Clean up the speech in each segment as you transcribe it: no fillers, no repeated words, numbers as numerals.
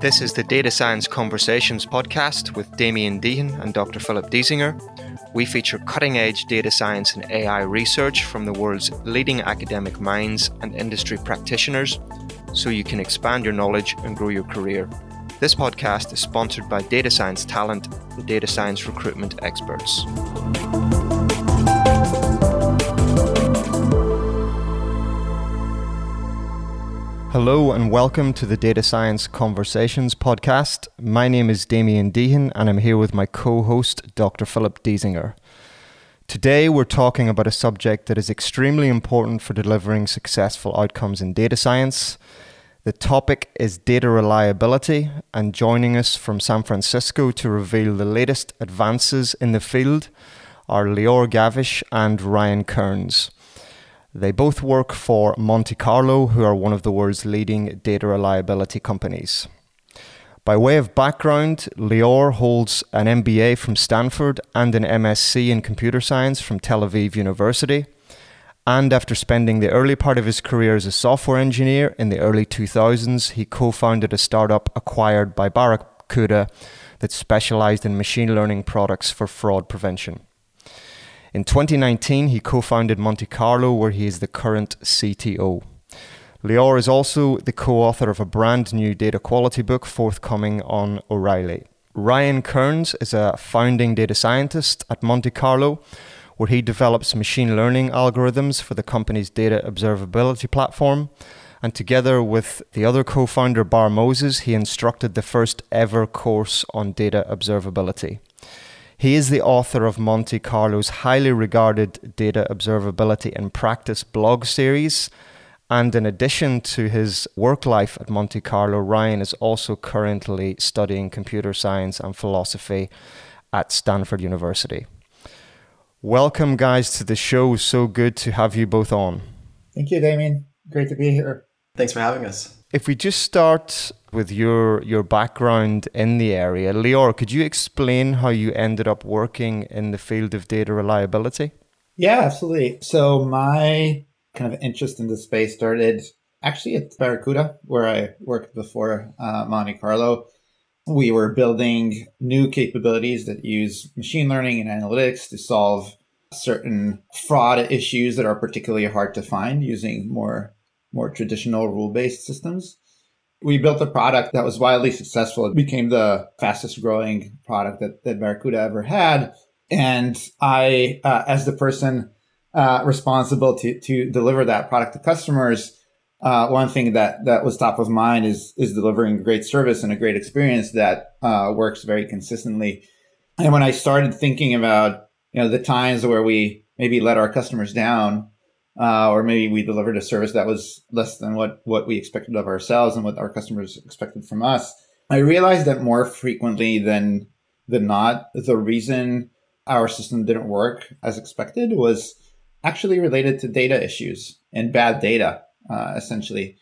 This is the Data Science Conversations podcast with Damien Dehan and Dr. Philipp Diesinger. We feature cutting-edge data science and AI research from the world's leading academic minds and industry practitioners, so you can expand your knowledge and grow your career. This podcast is sponsored by Data Science Talent, the data science recruitment experts. Hello and welcome to the Data Science Conversations podcast. My name is Damien Dehan and I'm here with my co-host, Dr. Philipp Diesinger. Today we're talking about a subject that is extremely important for delivering successful outcomes in data science. The topic is data reliability, and joining us from San Francisco to reveal the latest advances in the field are Lior Gavish and Ryan Kearns. They both work for Monte Carlo, who are one of the world's leading data reliability companies. By way of background, Lior holds an MBA from Stanford and an MSc in computer science from Tel Aviv University. And after spending the early part of his career as a software engineer in the early 2000s, he co-founded a startup acquired by Barracuda that specialized in machine learning products for fraud prevention. In 2019, he co-founded Monte Carlo, where he is the current CTO. Lior is also the co-author of a brand new data quality book forthcoming on O'Reilly. Ryan Kearns is a founding data scientist at Monte Carlo, where he develops machine learning algorithms for the company's data observability platform. And together with the other co-founder, Barr Moses, he instructed the first ever course on data observability. He is the author of Monte Carlo's highly regarded Data Observability in Practice blog series. And in addition to his work life at Monte Carlo, Ryan is also currently studying computer science and philosophy at Stanford University. Welcome, guys, to the show. So good to have you both on. Thank you, Damien. Great to be here. Thanks for having us. If we just start with your background in the area, Lior, could you explain how you ended up working in the field of data reliability? Yeah, absolutely. So my kind of interest in this space started actually at Barracuda, where I worked before Monte Carlo. We were building new capabilities that use machine learning and analytics to solve certain fraud issues that are particularly hard to find using more traditional rule-based systems. We built a product that was wildly successful. It became the fastest growing product that Barracuda ever had. And I, as the person responsible to deliver that product to customers, one thing that was top of mind is delivering great service and a great experience that works very consistently. And when I started thinking about, the times where we maybe let our customers down, or maybe we delivered a service that was less than what we expected of ourselves and what our customers expected from us, I realized that more frequently than not, the reason our system didn't work as expected was actually related to data issues and bad data, essentially.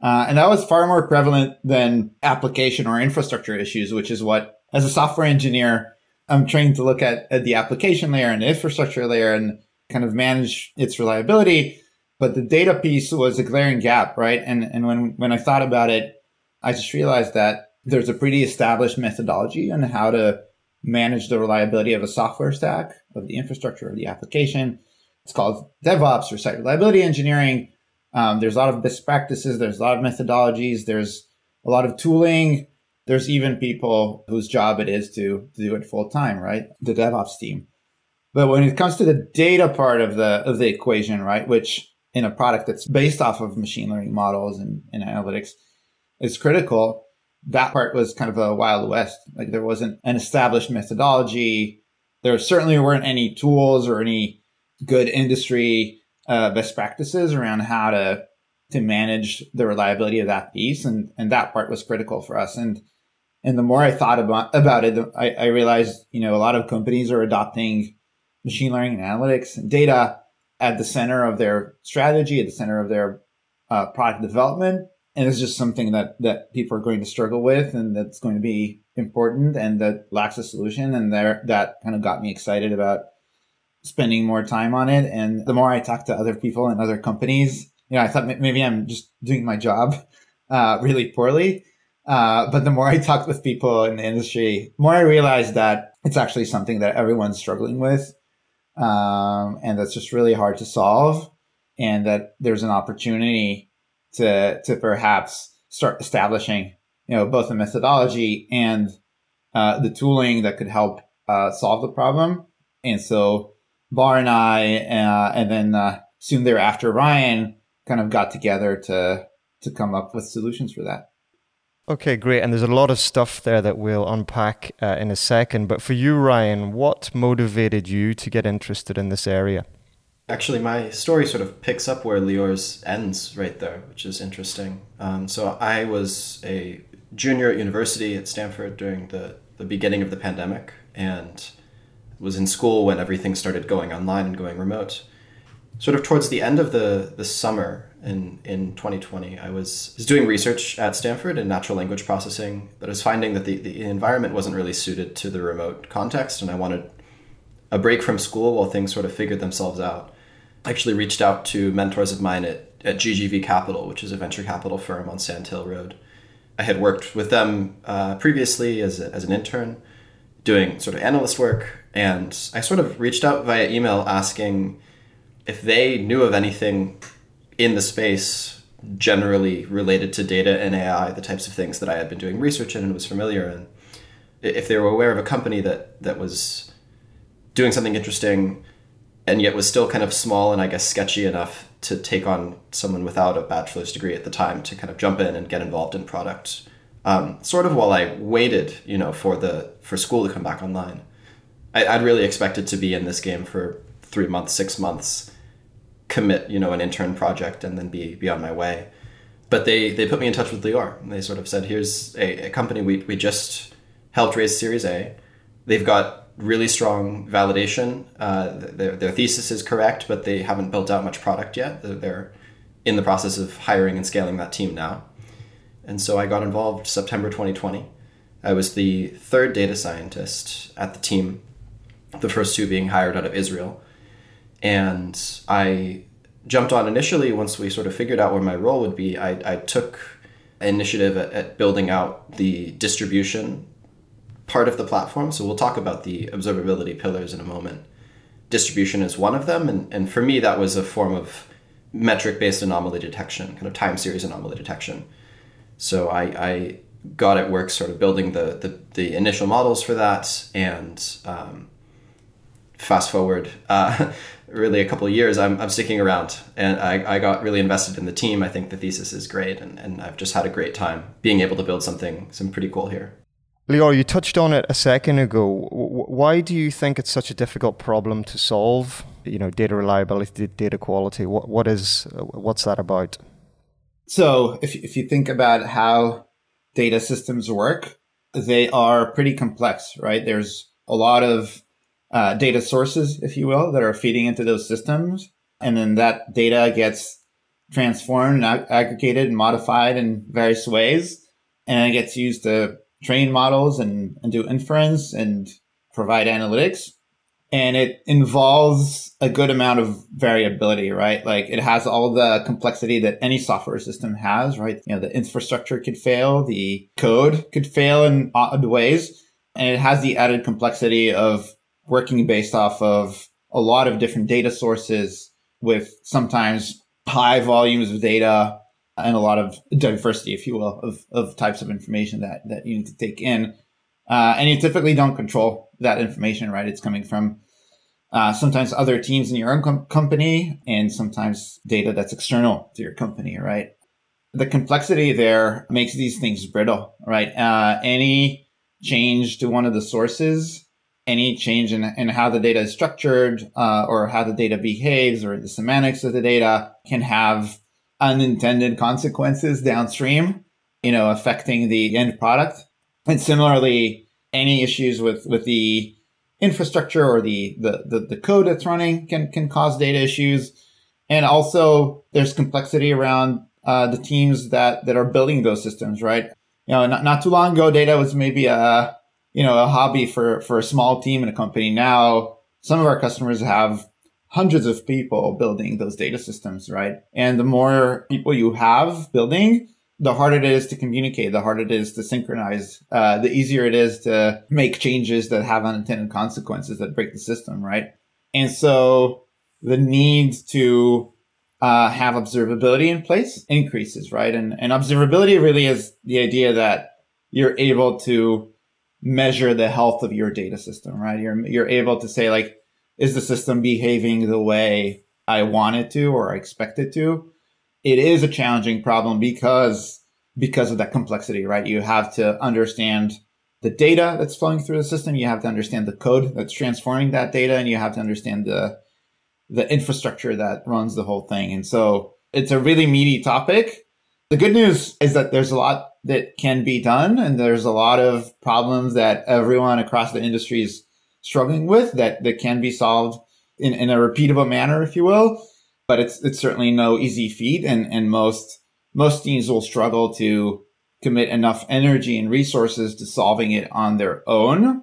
And that was far more prevalent than application or infrastructure issues, which is what, as a software engineer, I'm trained to look at the application layer and the infrastructure layer and kind of manage its reliability, but the data piece was a glaring gap, right? And when I thought about it, I just realized that there's a pretty established methodology on how to manage the reliability of a software stack, of the infrastructure, of the application. It's called DevOps or site reliability engineering. There's a lot of best practices. There's a lot of methodologies. There's a lot of tooling. There's even people whose job it is to do it full time, right? The DevOps team. But when it comes to the data part of the equation, right, which in a product that's based off of machine learning models and analytics is critical, that part was kind of a wild west. Like there wasn't an established methodology. There certainly weren't any tools or any good industry best practices around how to manage the reliability of that piece. And that part was critical for us. And the more I thought about it, I realized, a lot of companies are adopting machine learning and analytics and data at the center of their strategy, at the center of their product development. And it's just something that people are going to struggle with and that's going to be important and that lacks a solution. And that kind of got me excited about spending more time on it. And the more I talked to other people and other companies, I thought maybe I'm just doing my job really poorly. But the more I talked with people in the industry, the more I realized that it's actually something that everyone's struggling with. And that's just really hard to solve. And that there's an opportunity to perhaps start establishing, you know, both the methodology and the tooling that could help solve the problem. And so Barr and I, and then soon thereafter, Ryan kind of got together to come up with solutions for that. Okay, great. And there's a lot of stuff there that we'll unpack in a second. But for you, Ryan, what motivated you to get interested in this area? Actually, my story sort of picks up where Lior's ends right there, which is interesting. So I was a junior at university at Stanford during the beginning of the pandemic and was in school when everything started going online and going remote. Sort of towards the end of the summer in 2020, I was doing research at Stanford in natural language processing, but I was finding that the environment wasn't really suited to the remote context, and I wanted a break from school while things sort of figured themselves out. I actually reached out to mentors of mine at GGV Capital, which is a venture capital firm on Sand Hill Road. I had worked with them previously as an intern, doing sort of analyst work, and I sort of reached out via email asking if they knew of anything in the space generally related to data and AI, the types of things that I had been doing research in and was familiar in, if they were aware of a company that was doing something interesting and yet was still kind of small and I guess sketchy enough to take on someone without a bachelor's degree at the time to kind of jump in and get involved in product, sort of while I waited, you know, for school to come back online. I'd really expected to be in this game for 3 months, 6 months, commit, you know, an intern project and then be on my way. But they put me in touch with Lior and they sort of said, here's a company we just helped raise Series A. They've got really strong validation. Their thesis is correct, but they haven't built out much product yet. They're in the process of hiring and scaling that team now. And so I got involved September 2020. I was the third data scientist at the team, the first two being hired out of Israel. And I jumped on initially once we sort of figured out where my role would be. I took initiative at building out the distribution part of the platform. So we'll talk about the observability pillars in a moment. Distribution is one of them. And for me, that was a form of metric-based anomaly detection, kind of time series anomaly detection. So I got at work sort of building the initial models for that. And fast forward really a couple of years, I'm sticking around and I got really invested in the team. I think the thesis is great and I've just had a great time being able to build some pretty cool here. Lior, you touched on it a second ago. Why do you think it's such a difficult problem to solve? You know, data reliability, data quality, what's that about? So if you think about how data systems work, they are pretty complex, right? There's a lot of data sources, if you will, that are feeding into those systems. And then that data gets transformed, and aggregated and modified in various ways. And it gets used to train models and do inference and provide analytics. And it involves a good amount of variability, right? Like it has all the complexity that any software system has, right? You know, the infrastructure could fail, the code could fail in odd ways. And it has the added complexity of working based off of a lot of different data sources with sometimes high volumes of data and a lot of diversity, if you will, of types of information that you need to take in. And you typically don't control that information, right? It's coming from sometimes other teams in your own company and sometimes data that's external to your company, right? The complexity there makes these things brittle, right? Any change to one of the sources, any change in how the data is structured or how the data behaves or the semantics of the data can have unintended consequences downstream, you know, affecting the end product. And similarly, any issues with the infrastructure or the code that's running can cause data issues. And also there's complexity around the teams that are building those systems, right? You know, not too long ago, data was maybe a hobby for a small team in a company. Now, some of our customers have hundreds of people building those data systems, right? And the more people you have building, the harder it is to communicate, the harder it is to synchronize, the easier it is to make changes that have unintended consequences that break the system, right? And so the need to have observability in place increases, right? And observability really is the idea that you're able to measure the health of your data system, right? You're able to say, like, is the system behaving the way I want it to or I expect it to? It is a challenging problem because of that complexity, right? You have to understand the data that's flowing through the system. You have to understand the code that's transforming that data, and you have to understand the infrastructure that runs the whole thing. And so it's a really meaty topic. The good news is that there's a lot that can be done, and there's a lot of problems that everyone across the industry is struggling with that can be solved in a repeatable manner, if you will. But it's certainly no easy feat, and most teams will struggle to commit enough energy and resources to solving it on their own,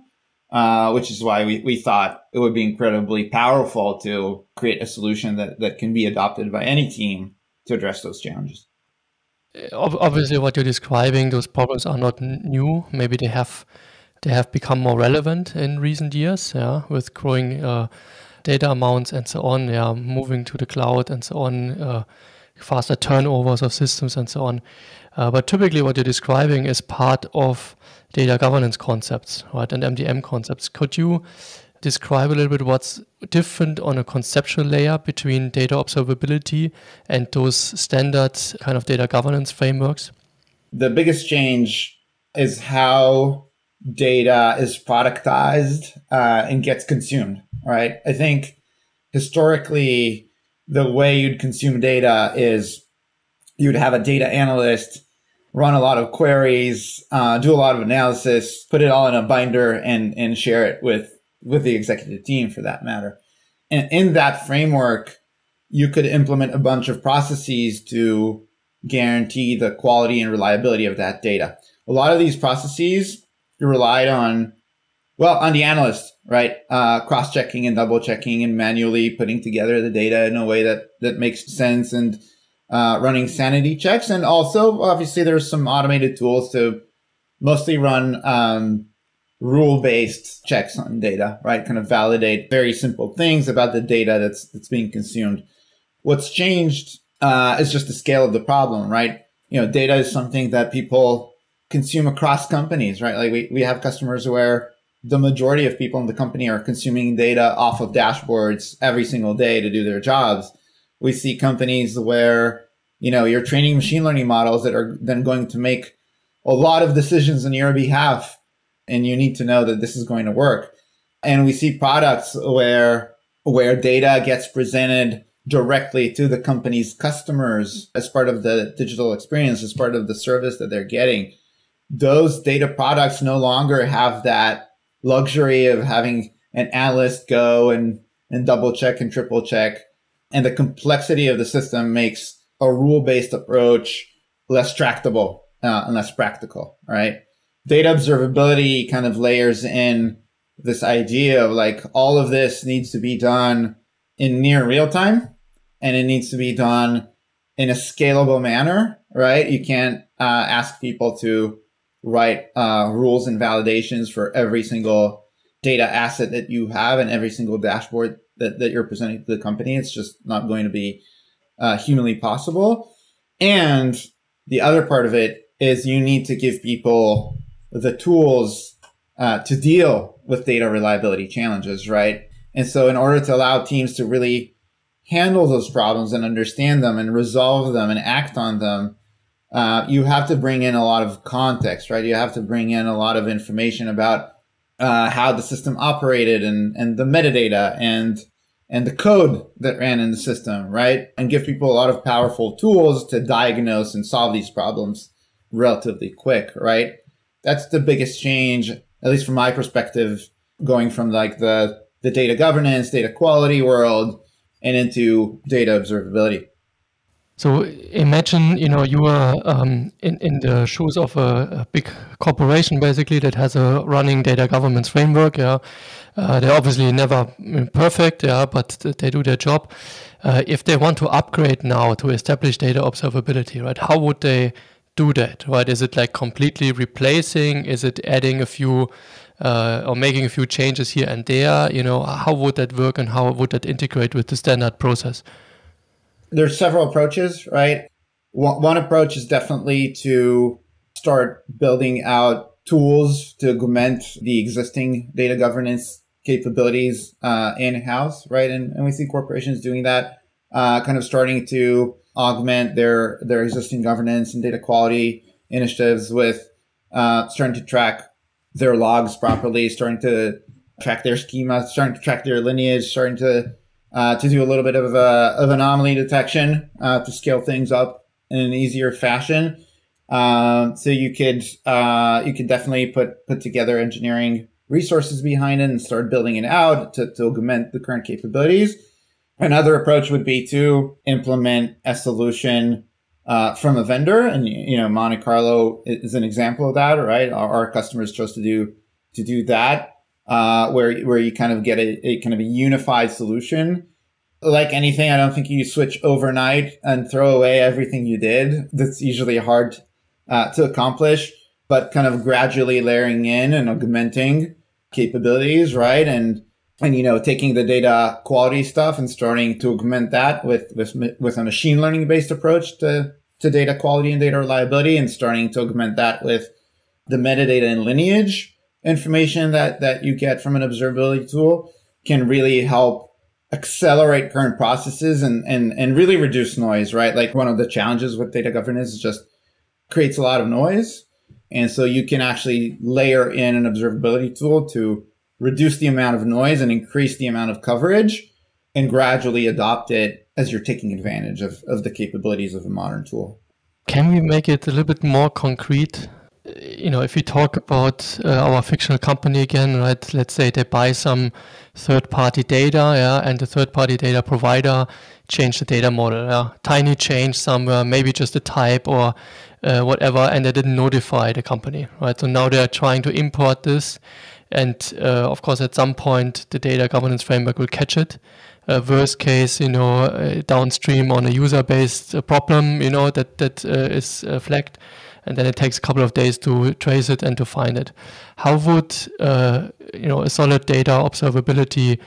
which is why we thought it would be incredibly powerful to create a solution that can be adopted by any team to address those challenges. Obviously, what you're describing, those problems are not new. Maybe they have become more relevant in recent years, yeah, with growing data amounts and so on, yeah, moving to the cloud and so on, faster turnovers of systems and so on. But typically what you're describing is part of data governance concepts, right, and MDM concepts. Could you describe a little bit what's different on a conceptual layer between data observability and those standard kind of data governance frameworks? The biggest change is how data is productized and gets consumed, right? I think historically, the way you'd consume data is you'd have a data analyst run a lot of queries, do a lot of analysis, put it all in a binder, and share it with the executive team, for that matter. And in that framework, you could implement a bunch of processes to guarantee the quality and reliability of that data. A lot of these processes relied on the analyst, right? Cross-checking and double-checking and manually putting together the data in a way that makes sense, and running sanity checks. And also, obviously, there's some automated tools to mostly run rule-based checks on data, right? Kind of validate very simple things about the data that's being consumed. What's changed is just the scale of the problem, right? You know, data is something that people consume across companies, right? Like we have customers where the majority of people in the company are consuming data off of dashboards every single day to do their jobs. We see companies where, you know, you're training machine learning models that are then going to make a lot of decisions on your behalf, and you need to know that this is going to work. And we see products where data gets presented directly to the company's customers as part of the digital experience, as part of the service that they're getting. Those data products no longer have that luxury of having an analyst go and double check and triple check. And the complexity of the system makes a rule-based approach less tractable and less practical, right? Data observability kind of layers in this idea of, like, all of this needs to be done in near real time, and it needs to be done in a scalable manner, right? You can't ask people to write rules and validations for every single data asset that you have and every single dashboard that you're presenting to the company. It's just not going to be humanly possible. And the other part of it is you need to give people the tools to deal with data reliability challenges, right? And so in order to allow teams to really handle those problems and understand them and resolve them and act on them, you have to bring in a lot of context, right? You have to bring in a lot of information about how the system operated and the metadata and the code that ran in the system, right? And give people a lot of powerful tools to diagnose and solve these problems relatively quick, right? That's the biggest change, at least from my perspective, going from like the data governance, data quality world, and into data observability. So imagine, you know, you are in the shoes of a big corporation, basically, that has a running data governance framework. Yeah, they're obviously never perfect, yeah, but they do their job. If they want to upgrade now to establish data observability, right, how would they do that, right? Is it like completely replacing? Is it adding a few or making a few changes here and there? You know, how would that work and how would that integrate with the standard process? There's several approaches, right? One approach is definitely to start building out tools to augment the existing data governance capabilities in-house, right? And we see corporations doing that, kind of starting to augment their existing governance and data quality initiatives with starting to track their logs properly, starting to track their schema, starting to track their lineage, starting to do a little bit of anomaly detection to scale things up in an easier fashion. So you could definitely put together engineering resources behind it and start building it out to augment the current capabilities. Another approach would be to implement a solution from a vendor, and you know, Monte Carlo is an example of that, right? Our customers chose to do that, where you kind of get a kind of a unified solution. Like anything, I don't think you switch overnight and throw away everything you did. That's usually hard to accomplish, but kind of gradually layering in and augmenting capabilities, right? And you know, taking the data quality stuff and starting to augment that with a machine learning based approach to data quality and data reliability, and starting to augment that with the metadata and lineage information that you get from an observability tool can really help accelerate current processes and really reduce noise, right? Like one of the challenges with data governance is just creates a lot of noise. And so you can actually layer in an observability tool to reduce the amount of noise and increase the amount of coverage and gradually adopt it as you're taking advantage of the capabilities of a modern tool. Can we make it a little bit more concrete? You know, if we talk about our fictional company again, right? Let's say they buy some third-party data, yeah, and the third-party data provider change the data model, yeah? Tiny change somewhere, maybe just a type or whatever, and they didn't notify the company, right? So now they are trying to import this, and of course, at some point, the data governance framework will catch it. Worst case, you know, downstream on a user-based problem, you know, that is flagged. And then it takes a couple of days to trace it and to find it. How would you know, a solid data observability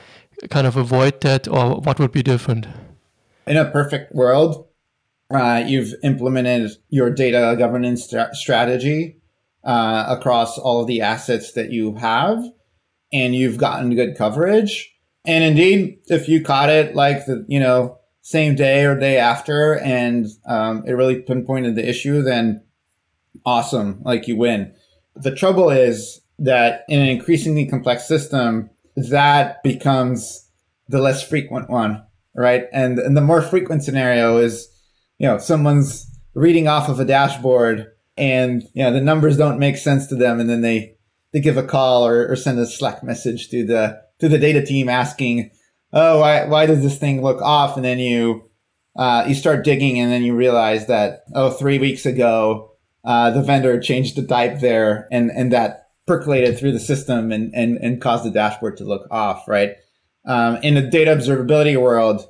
kind of avoid that, or what would be different? In a perfect world, you've implemented your data governance strategy across all of the assets that you have, and you've gotten good coverage. And indeed, if you caught it, like the, you know, same day or day after, and it really pinpointed the issue, then awesome, like you win. The trouble is that in an increasingly complex system, that becomes the less frequent one, right? And the more frequent scenario is, you know, someone's reading off of a dashboard and, you know, the numbers don't make sense to them. And then they give a call or send a Slack message to the data team asking, oh, why does this thing look off? And then you start digging and then you realize that, oh, 3 weeks ago, the vendor changed the type there and that percolated through the system and caused the dashboard to look off, right? In the data observability world,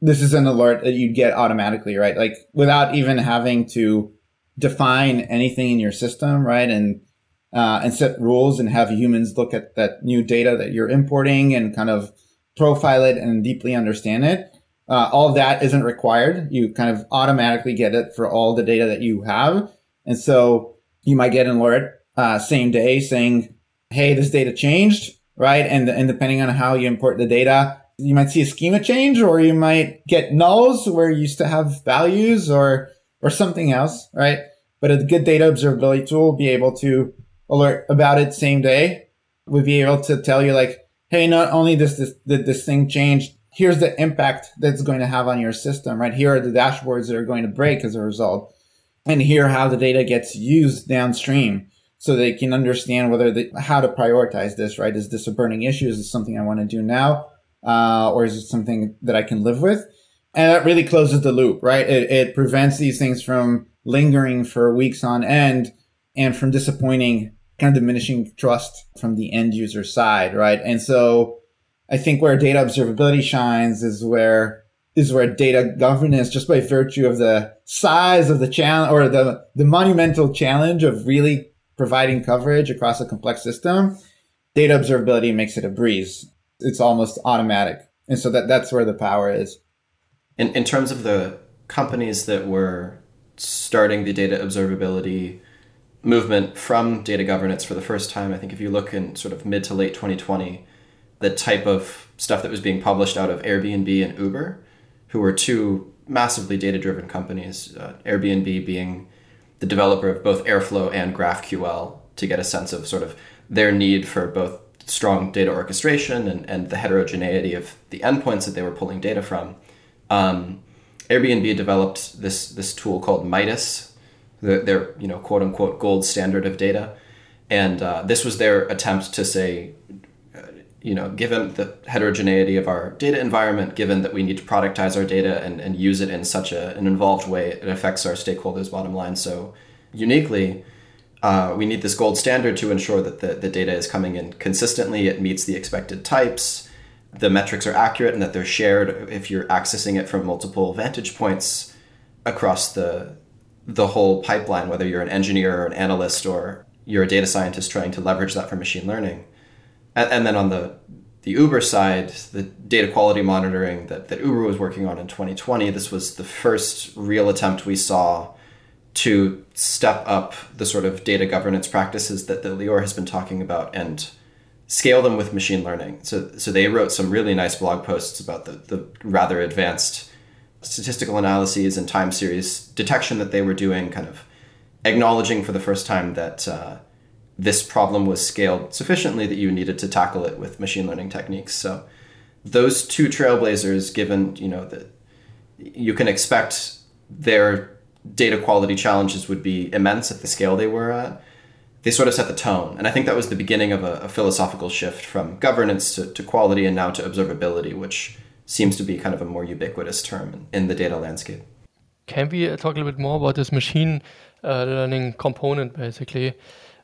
this is an alert that you'd get automatically, right? Like without even having to define anything in your system, right? And set rules and have humans look at that new data that you're importing and kind of profile it and deeply understand it. All of that isn't required. You kind of automatically get it for all the data that you have. And so you might get an alert same day saying, hey, this data changed, right? And depending on how you import the data, you might see a schema change, or you might get nulls where you used to have values or something else, right? But a good data observability tool will be able to alert about it same day. We'll be able to tell you like, hey, not only did this thing change, here's the impact that's going to have on your system, right? Here are the dashboards that are going to break as a result. And hear how the data gets used downstream so they can understand how to prioritize this, right? Is this a burning issue? Is this something I want to do now? Or is it something that I can live with? And that really closes the loop, right? It prevents these things from lingering for weeks on end and from disappointing, kind of diminishing trust from the end user side, right? And so I think where data observability shines is where is where data governance, just by virtue of the size of the challenge or the monumental challenge of really providing coverage across a complex system, data observability makes it a breeze. It's almost automatic. And so that's where the power is. In terms of the companies that were starting the data observability movement from data governance for the first time, I think if you look in sort of mid to late 2020, the type of stuff that was being published out of Airbnb and Uber, who were two massively data-driven companies, Airbnb being the developer of both Airflow and GraphQL, to get a sense of sort of their need for both strong data orchestration and the heterogeneity of the endpoints that they were pulling data from. Airbnb developed this tool called Midas, their quote unquote gold standard of data, and this was their attempt to say, given the heterogeneity of our data environment, given that we need to productize our data and use it in such an involved way, it affects our stakeholders' bottom line so uniquely. We need this gold standard to ensure that the data is coming in consistently, it meets the expected types, the metrics are accurate, and that they're shared if you're accessing it from multiple vantage points across the whole pipeline, whether you're an engineer or an analyst or you're a data scientist trying to leverage that for machine learning. And then on the Uber side, the data quality monitoring that Uber was working on in 2020, this was the first real attempt we saw to step up the sort of data governance practices that Lior has been talking about and scale them with machine learning. So they wrote some really nice blog posts about the rather advanced statistical analyses and time series detection that they were doing, kind of acknowledging for the first time that this problem was scaled sufficiently that you needed to tackle it with machine learning techniques. So those two trailblazers, given, that you can expect their data quality challenges would be immense at the scale they were at, they sort of set the tone. And I think that was the beginning of a philosophical shift from governance to quality and now to observability, which seems to be kind of a more ubiquitous term in the data landscape. Can we talk a little bit more about this machine learning component, basically?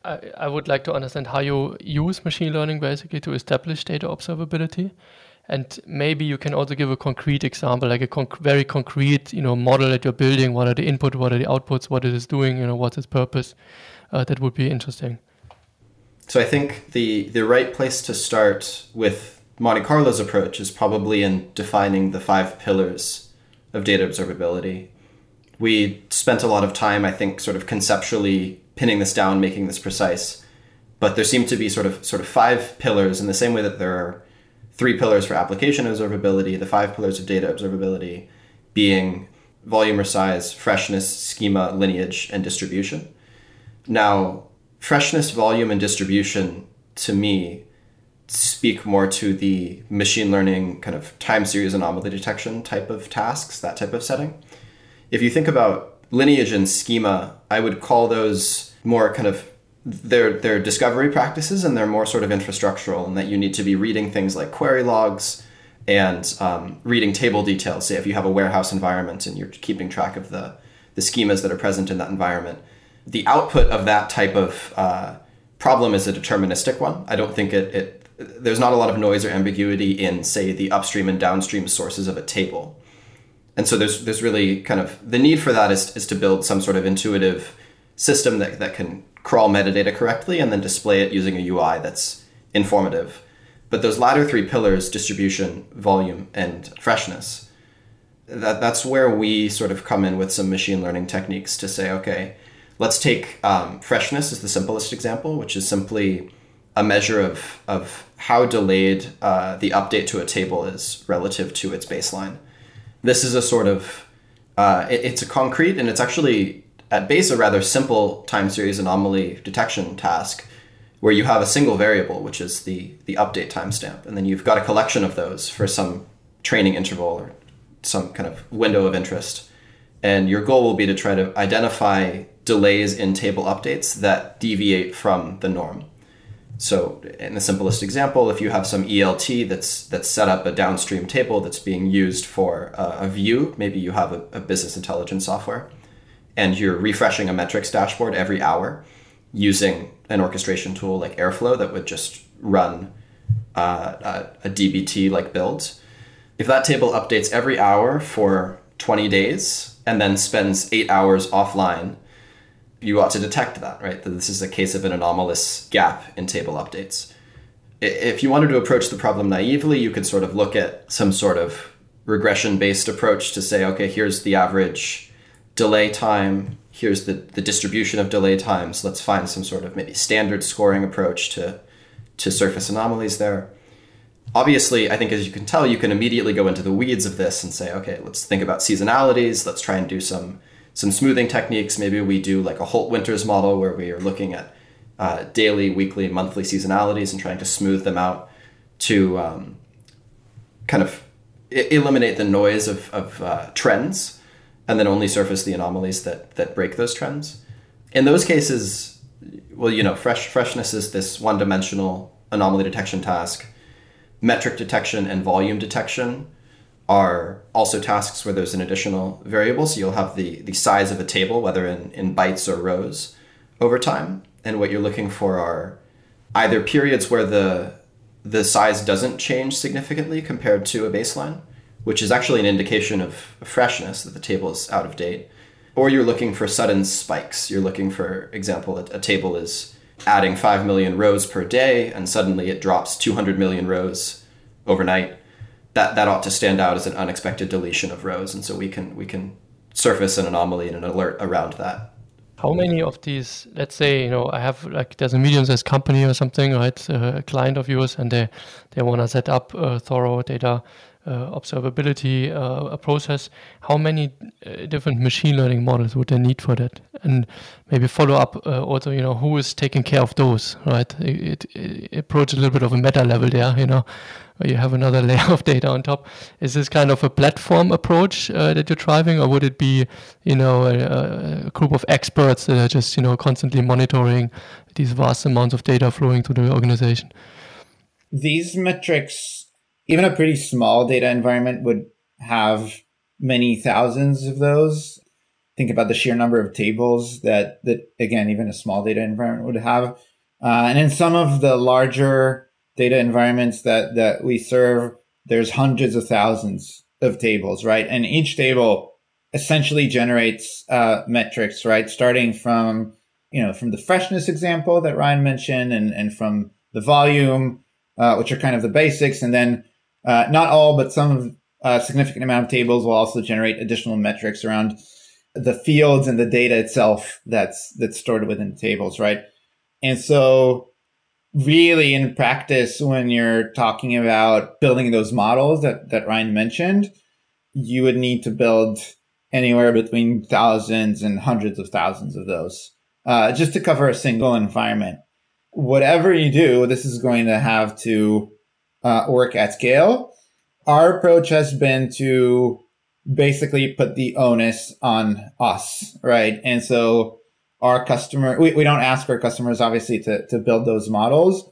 I would like to understand how you use machine learning, basically, to establish data observability. And maybe you can also give a concrete example, like a very concrete, model that you're building. What are the input? What are the outputs? What it is doing? What's its purpose? That would be interesting. So I think the right place to start with Monte Carlo's approach is probably in defining the 5 pillars of data observability. We spent a lot of time, I think, sort of conceptually pinning this down, making this precise. But there seem to be sort of 5 pillars in the same way that there are 3 pillars for application observability, the 5 pillars of data observability being volume or size, freshness, schema, lineage, and distribution. Now, freshness, volume, and distribution, to me, speak more to the machine learning kind of time series anomaly detection type of tasks, that type of setting. If you think about lineage and schema, I would call those more kind of their discovery practices, and they're more sort of infrastructural, and that you need to be reading things like query logs and reading table details. Say if you have a warehouse environment and you're keeping track of the schemas that are present in that environment, the output of that type of problem is a deterministic one. I don't think there's not a lot of noise or ambiguity in, say, the upstream and downstream sources of a table. And so there's really kind of the need for that is to build some sort of intuitive system that can crawl metadata correctly and then display it using a UI that's informative. But those latter 3 pillars, distribution, volume, and freshness, that's where we sort of come in with some machine learning techniques to say, okay, let's take freshness as the simplest example, which is simply a measure of how delayed the update to a table is relative to its baseline. This is a sort of, it's a concrete, and it's actually at base a rather simple time series anomaly detection task where you have a single variable, which is the update timestamp. And then you've got a collection of those for some training interval or some kind of window of interest. And your goal will be to try to identify delays in table updates that deviate from the norm. So in the simplest example, if you have some ELT that's set up a downstream table that's being used for a view, maybe you have a business intelligence software, and you're refreshing a metrics dashboard every hour using an orchestration tool like Airflow that would just run a dbt-like build. If that table updates every hour for 20 days and then spends 8 hours offline, you ought to detect that, right? That this is a case of an anomalous gap in table updates. If you wanted to approach the problem naively, you could sort of look at some sort of regression-based approach to say, okay, here's the average delay time, here's the distribution of delay times, let's find some sort of maybe standard scoring approach to surface anomalies there. Obviously, I think as you can tell, you can immediately go into the weeds of this and say, okay, let's think about seasonalities, let's try and do some smoothing techniques. Maybe we do like a Holt-Winters model where we are looking at daily, weekly, monthly seasonalities and trying to smooth them out to kind of eliminate the noise of trends and then only surface the anomalies that break those trends. In those cases, well, you know, freshness is this one-dimensional anomaly detection task. Metric detection and volume detection are also tasks where there's an additional variable. So you'll have the size of a table, whether in bytes or rows, over time. And what you're looking for are either periods where the size doesn't change significantly compared to a baseline, which is actually an indication of freshness, that the table is out of date, or you're looking for sudden spikes. You're looking, for example, a table is adding 5 million rows per day, and suddenly it drops 200 million rows overnight. That ought to stand out as an unexpected deletion of rows. And so we can surface an anomaly and an alert around that. How many of these, let's say, you know, I have like, there's a medium-sized company or something, right? A client of yours, and they want to set up a thorough data observability a process. How many different machine learning models would they need for that? And maybe follow up also, you know, who is taking care of those, right? It approaches a little bit of a meta level there, you know, where you have another layer of data on top. Is this kind of a platform approach that you're driving, or would it be, you know, a group of experts that are just, you know, constantly monitoring these vast amounts of data flowing through the organization? These metrics, even a pretty small data environment would have many thousands of those. Think about the sheer number of tables that again, even a small data environment would have. And in some of the larger data environments that we serve, there's hundreds of thousands of tables, right? And each table essentially generates metrics, right? Starting from, you know, from the freshness example that Ryan mentioned and from the volume, which are kind of the basics. And then not all, but some of a significant amount of tables will also generate additional metrics around the fields and the data itself that's stored within tables, right? And so really in practice, when you're talking about building those models that Ryan mentioned, you would need to build anywhere between thousands and hundreds of thousands of those just to cover a single environment. Whatever you do, this is going to have to work at scale. Our approach has been to basically put the onus on us, right? And so our customer, we don't ask our customers, obviously, to build those models.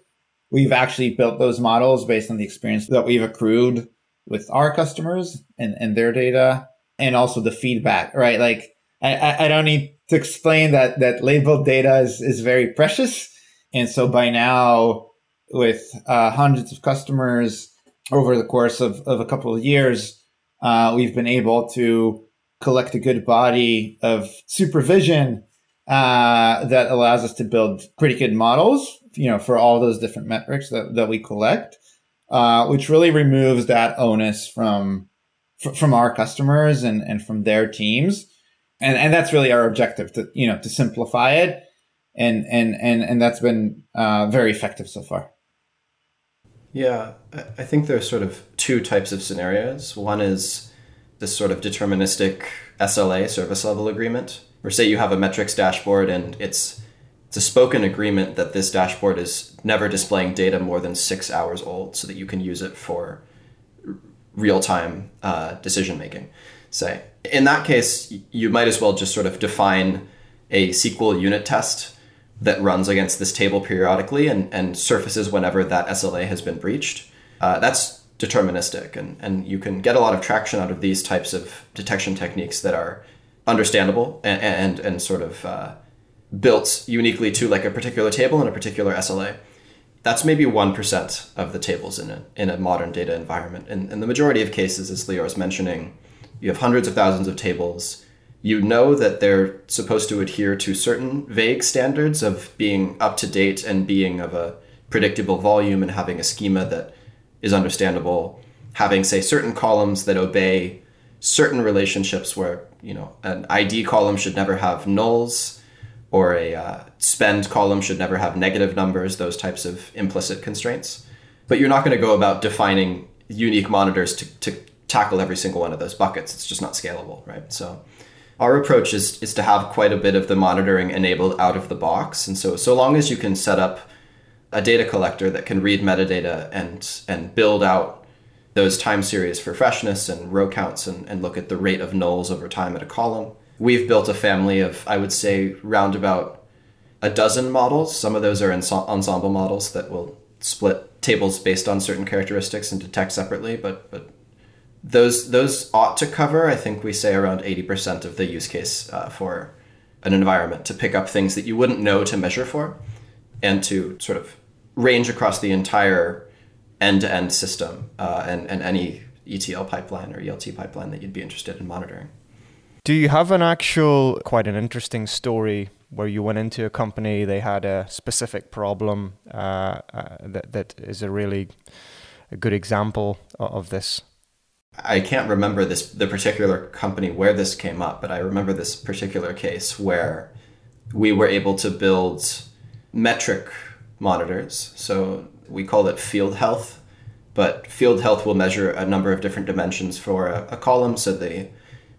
We've actually built those models based on the experience that we've accrued with our customers and their data, and also the feedback, right? Like, I don't need to explain that labeled data is very precious. And so by now, with hundreds of customers over the course of a couple of years, we've been able to collect a good body of supervision that allows us to build pretty good models, you know, for all those different metrics that we collect, which really removes that onus from our customers and from their teams. And that's really our objective, to, you know, to simplify it. And that's been very effective so far. Yeah, I think there's sort of two types of scenarios. One is this sort of deterministic SLA, service level agreement, where say you have a metrics dashboard and it's a spoken agreement that this dashboard is never displaying data more than 6 hours old so that you can use it for real-time decision making, say. In that case, you might as well just sort of define a SQL unit test that runs against this table periodically and surfaces whenever that SLA has been breached. That's deterministic, and you can get a lot of traction out of these types of detection techniques that are understandable and sort of built uniquely to like a particular table and a particular SLA. That's maybe 1% of the tables in a modern data environment. And in the majority of cases, as Lior is mentioning, you have hundreds of thousands of tables. You know that they're supposed to adhere to certain vague standards of being up to date and being of a predictable volume and having a schema that is understandable, having, say, certain columns that obey certain relationships where, you know, an ID column should never have nulls or a spend column should never have negative numbers, those types of implicit constraints. But you're not going to go about defining unique monitors to tackle every single one of those buckets. It's just not scalable, right? So our approach is to have quite a bit of the monitoring enabled out of the box. And so long as you can set up a data collector that can read metadata and build out those time series for freshness and row counts and look at the rate of nulls over time at a column. We've built a family of, I would say, round about a dozen models. Some of those are ensemble models that will split tables based on certain characteristics and detect separately, but those ought to cover, I think we say, around 80% of the use case for an environment to pick up things that you wouldn't know to measure for and to sort of range across the entire end-to-end system and any ETL pipeline or ELT pipeline that you'd be interested in monitoring. Do you have quite an interesting story where you went into a company, they had a specific problem that is a good example of this? I can't remember the particular company where this came up, but I remember this particular case where we were able to build metric monitors. So we call it field health, but field health will measure a number of different dimensions for a column. So the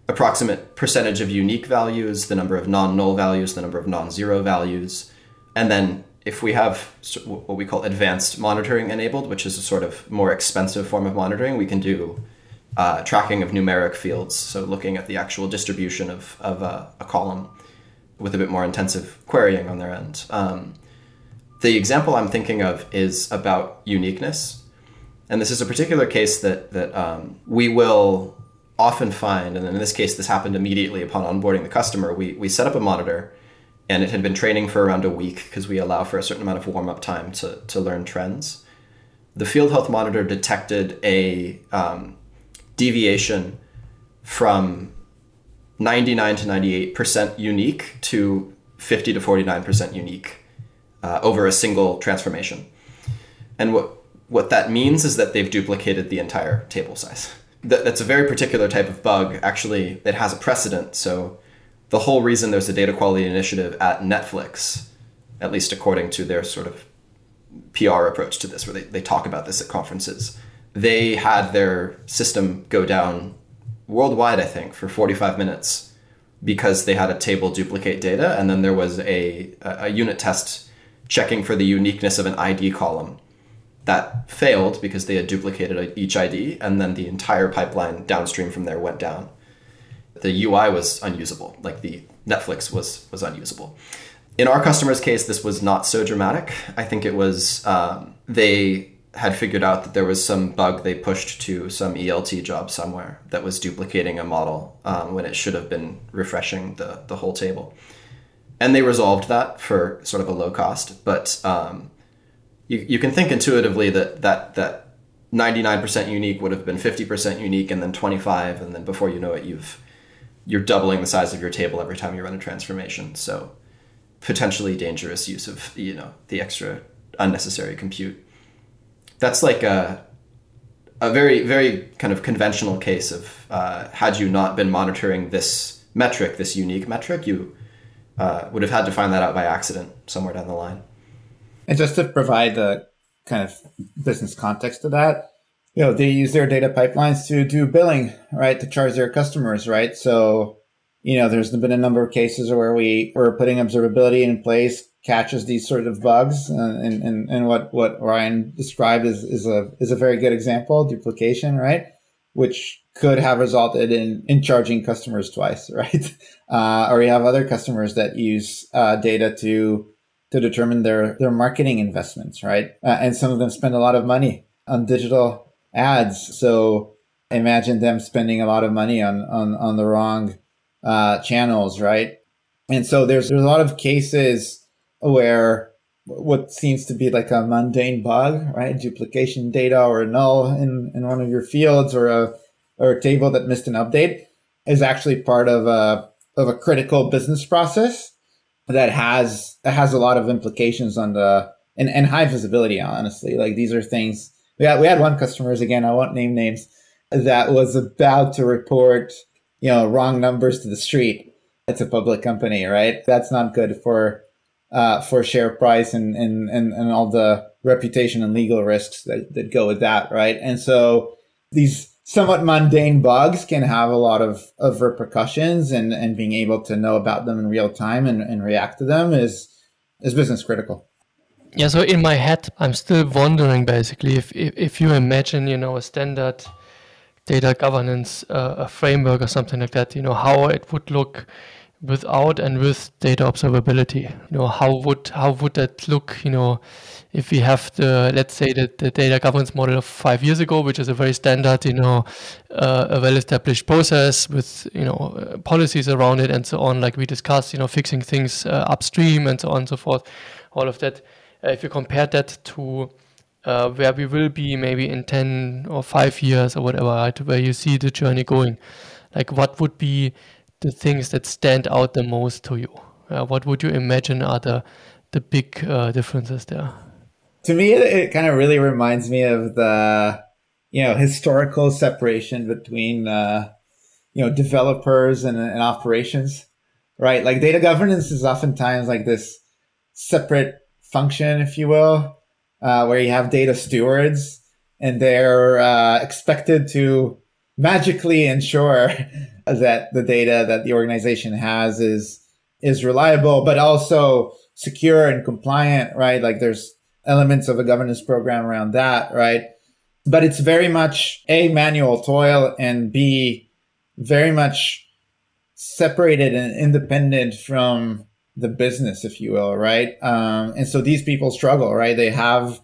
approximate percentage of unique values, the number of non-null values, the number of non-zero values. And then if we have what we call advanced monitoring enabled, which is a sort of more expensive form of monitoring, we can do tracking of numeric fields. So looking at the actual distribution of a column with a bit more intensive querying on their end. The example I'm thinking of is about uniqueness. And this is a particular case that we will often find, and in this case, this happened immediately upon onboarding the customer. We set up a monitor and it had been training for around a week because we allow for a certain amount of warm-up time to learn trends. The field health monitor detected a deviation from 99 to 98% unique to 50 to 49% unique over a single transformation. And what that means is that they've duplicated the entire table size. That's a very particular type of bug. Actually, it has a precedent. So the whole reason there's a data quality initiative at Netflix, at least according to their sort of PR approach to this, where they talk about this at conferences, they had their system go down worldwide, I think, for 45 minutes because they had a table duplicate data. And then there was a unit test checking for the uniqueness of an ID column. That failed because they had duplicated each ID, and then the entire pipeline downstream from there went down. The UI was unusable, like the Netflix was unusable. In our customer's case, this was not so dramatic. I think it was, they had figured out that there was some bug they pushed to some ELT job somewhere that was duplicating a model when it should have been refreshing the whole table. And they resolved that for sort of a low cost. But you can think intuitively that 99% unique would have been 50% unique and then 25. And then before you know it, you're doubling the size of your table every time you run a transformation. So potentially dangerous use of, you know, the extra unnecessary compute. That's like a very, very kind of conventional case of had you not been monitoring this metric, this unique metric, you would have had to find that out by accident somewhere down the line. And just to provide the kind of business context to that, you know, they use their data pipelines to do billing, right? To charge their customers, right? So, you know, there's been a number of cases where we're putting observability in place, catches these sort of bugs. And what Ryan described is a very good example, duplication, right? Which could have resulted in charging customers twice, right? Or you have other customers that use data to determine their marketing investments, right? And some of them spend a lot of money on digital ads. So imagine them spending a lot of money on the wrong channels, right? And so there's a lot of cases where what seems to be like a mundane bug, right? Duplication data or a null in one of your fields or a table that missed an update is actually part of a critical business process that has a lot of implications on the and high visibility, honestly. Like these are things we had one customer, again, I won't name names, that was about to report, wrong numbers to the street. It's a public company, right? That's not good for share price and all the reputation and legal risks that go with that, right? And so these somewhat mundane bugs can have a lot of repercussions, and being able to know about them in real time and react to them is business critical. Yeah, so in my head, I'm still wondering basically if you imagine, a standard data governance a framework or something like that, how it would look without and with data observability. How would that look, if we have the data governance model of 5 years ago, which is a very standard, a well-established process with, policies around it and so on, like we discussed, fixing things upstream and so on and so forth, all of that. If you compare that to where we will be maybe in 10 or 5 years or whatever, right, where you see the journey going, like what would be the things that stand out the most to you? What would you imagine are the big differences there? To me, it kind of really reminds me of the, historical separation between, developers and operations, right? Like data governance is oftentimes like this separate function, if you will, where you have data stewards and they're expected to magically ensure that the data that the organization has is reliable, but also secure and compliant, right? Like there's elements of a governance program around that, right? But it's very much A, manual toil, and B, very much separated and independent from the business, if you will, right? And so these people struggle, right? They have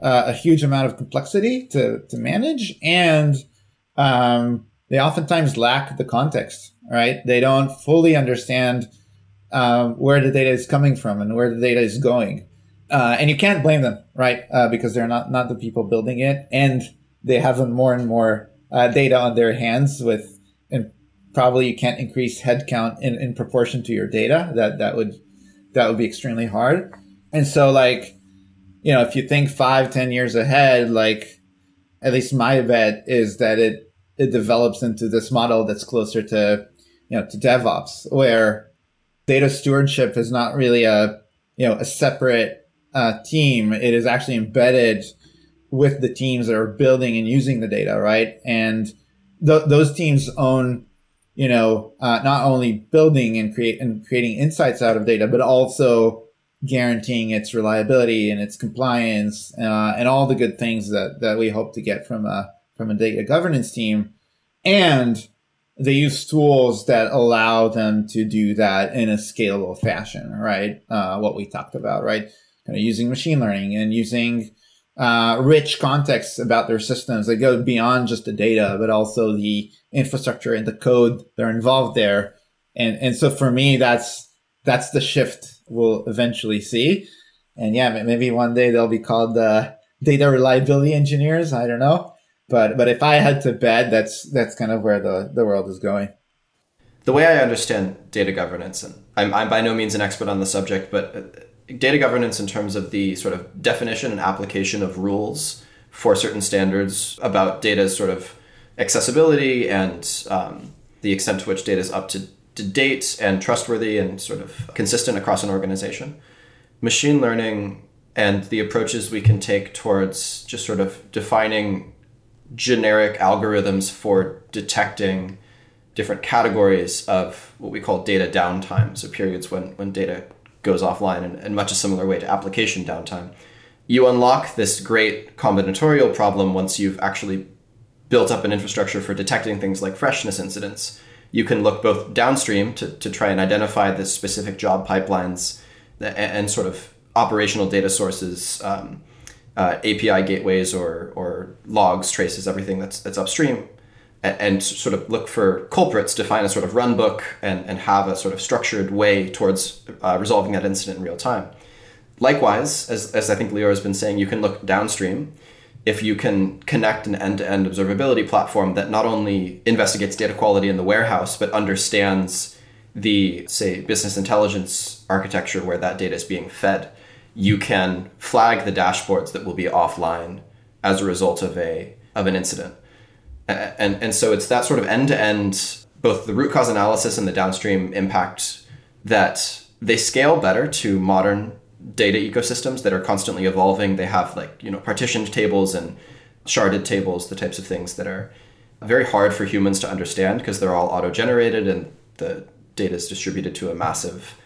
a huge amount of complexity to manage, and they oftentimes lack the context, right? They don't fully understand where the data is coming from and where the data is going. And you can't blame them, right? Because they're not the people building it. And they have more and more data on their hands and probably you can't increase headcount in proportion to your data. That would be extremely hard. And so like, if you think 5-10 years ahead, like at least my bet is that it develops into this model that's closer to, to DevOps, where data stewardship is not really a separate team. It is actually embedded with the teams that are building and using the data, right? And those teams own, not only building and creating insights out of data, but also guaranteeing its reliability and its compliance and all the good things that we hope to get from a data governance team. And they use tools that allow them to do that in a scalable fashion, right? What we talked about, right? Kind of using machine learning and using rich contexts about their systems that go beyond just the data, but also the infrastructure and the code that are involved there. And so for me, that's the shift we'll eventually see. And yeah, maybe one day they'll be called data reliability engineers. I don't know. But if I had to bet, that's kind of where the world is going. The way I understand data governance, and I'm by no means an expert on the subject, but data governance in terms of the sort of definition and application of rules for certain standards about data's sort of accessibility and the extent to which data is up to date and trustworthy and sort of consistent across an organization. Machine learning and the approaches we can take towards just sort of defining generic algorithms for detecting different categories of what we call data downtime, so periods when data goes offline in much a similar way to application downtime. You unlock this great combinatorial problem once you've actually built up an infrastructure for detecting things like freshness incidents. You can look both downstream to try and identify the specific job pipelines and sort of operational data sources, API gateways or logs, traces, everything that's upstream, and sort of look for culprits, define a sort of run book, and have a sort of structured way towards resolving that incident in real time. Likewise, as I think Lior has been saying, you can look downstream if you can connect an end-to-end observability platform that not only investigates data quality in the warehouse, but understands the, say, business intelligence architecture where that data is being fed. You can flag the dashboards that will be offline as a result of an incident. And so it's that sort of end-to-end, both the root cause analysis and the downstream impact, that they scale better to modern data ecosystems that are constantly evolving. They have partitioned tables and sharded tables, the types of things that are very hard for humans to understand because they're all auto-generated and the data is distributed to a massive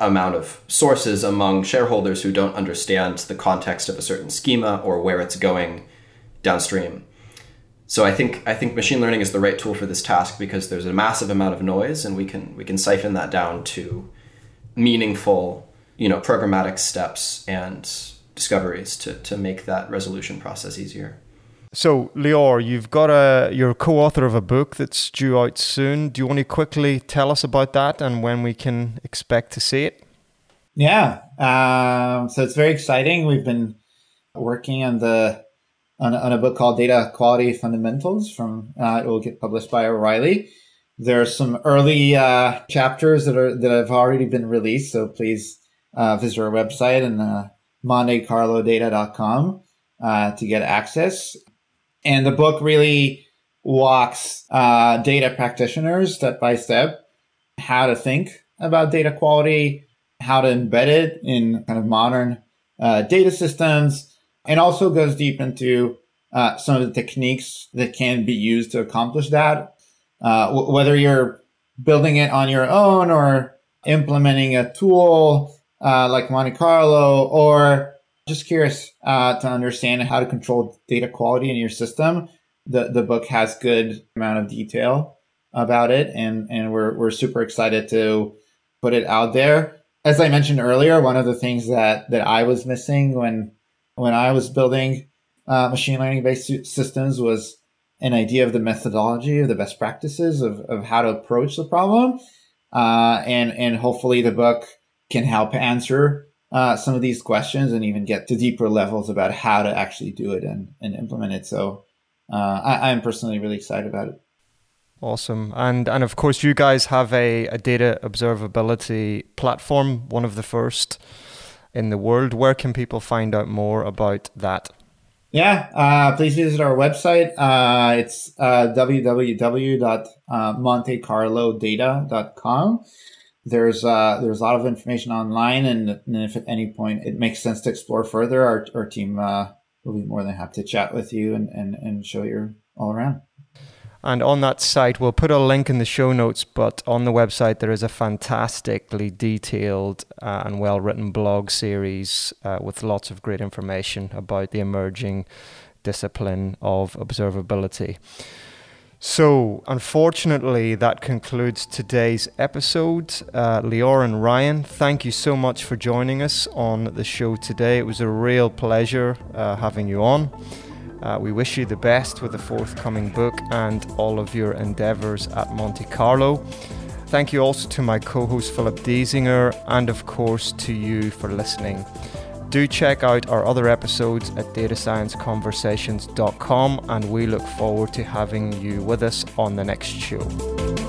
amount of sources among shareholders who don't understand the context of a certain schema or where it's going downstream. So I think machine learning is the right tool for this task because there's a massive amount of noise and we can siphon that down to meaningful, programmatic steps and discoveries to make that resolution process easier. So Lior, you've got you're a co-author of a book that's due out soon. Do you want to quickly tell us about that and when we can expect to see it? Yeah. So it's very exciting. We've been working on a book called Data Quality Fundamentals. It will get published by O'Reilly. There are some early chapters that have already been released. So please visit our website and montecarlodata.com to get access. And the book really walks data practitioners step by step, how to think about data quality, how to embed it in kind of modern data systems, and also goes deep into some of the techniques that can be used to accomplish that. Whether you're building it on your own or implementing a tool like Monte Carlo, or just curious to understand how to control data quality in your system. The book has good amount of detail about it, and we're super excited to put it out there. As I mentioned earlier, one of the things that I was missing when I was building machine learning-based systems was an idea of the methodology, of the best practices, of how to approach the problem. And hopefully the book can help answer some of these questions and even get to deeper levels about how to actually do it and implement it. So I'm personally really excited about it. Awesome. And of course, you guys have a data observability platform, one of the first in the world. Where can people find out more about that? Yeah, please visit our website. It's www.montecarlodata.com. There's a lot of information online, and if at any point it makes sense to explore further, our team will be more than happy to chat with you and show you all around. And on that site, we'll put a link in the show notes, but on the website there is a fantastically detailed and well-written blog series with lots of great information about the emerging discipline of observability. So, unfortunately, that concludes today's episode. Lior and Ryan, thank you so much for joining us on the show today. It was a real pleasure having you on. We wish you the best with the forthcoming book and all of your endeavors at Monte Carlo. Thank you also to my co-host Philipp Diesinger, and of course to you for listening. Do check out our other episodes at datascienceconversations.com, and we look forward to having you with us on the next show.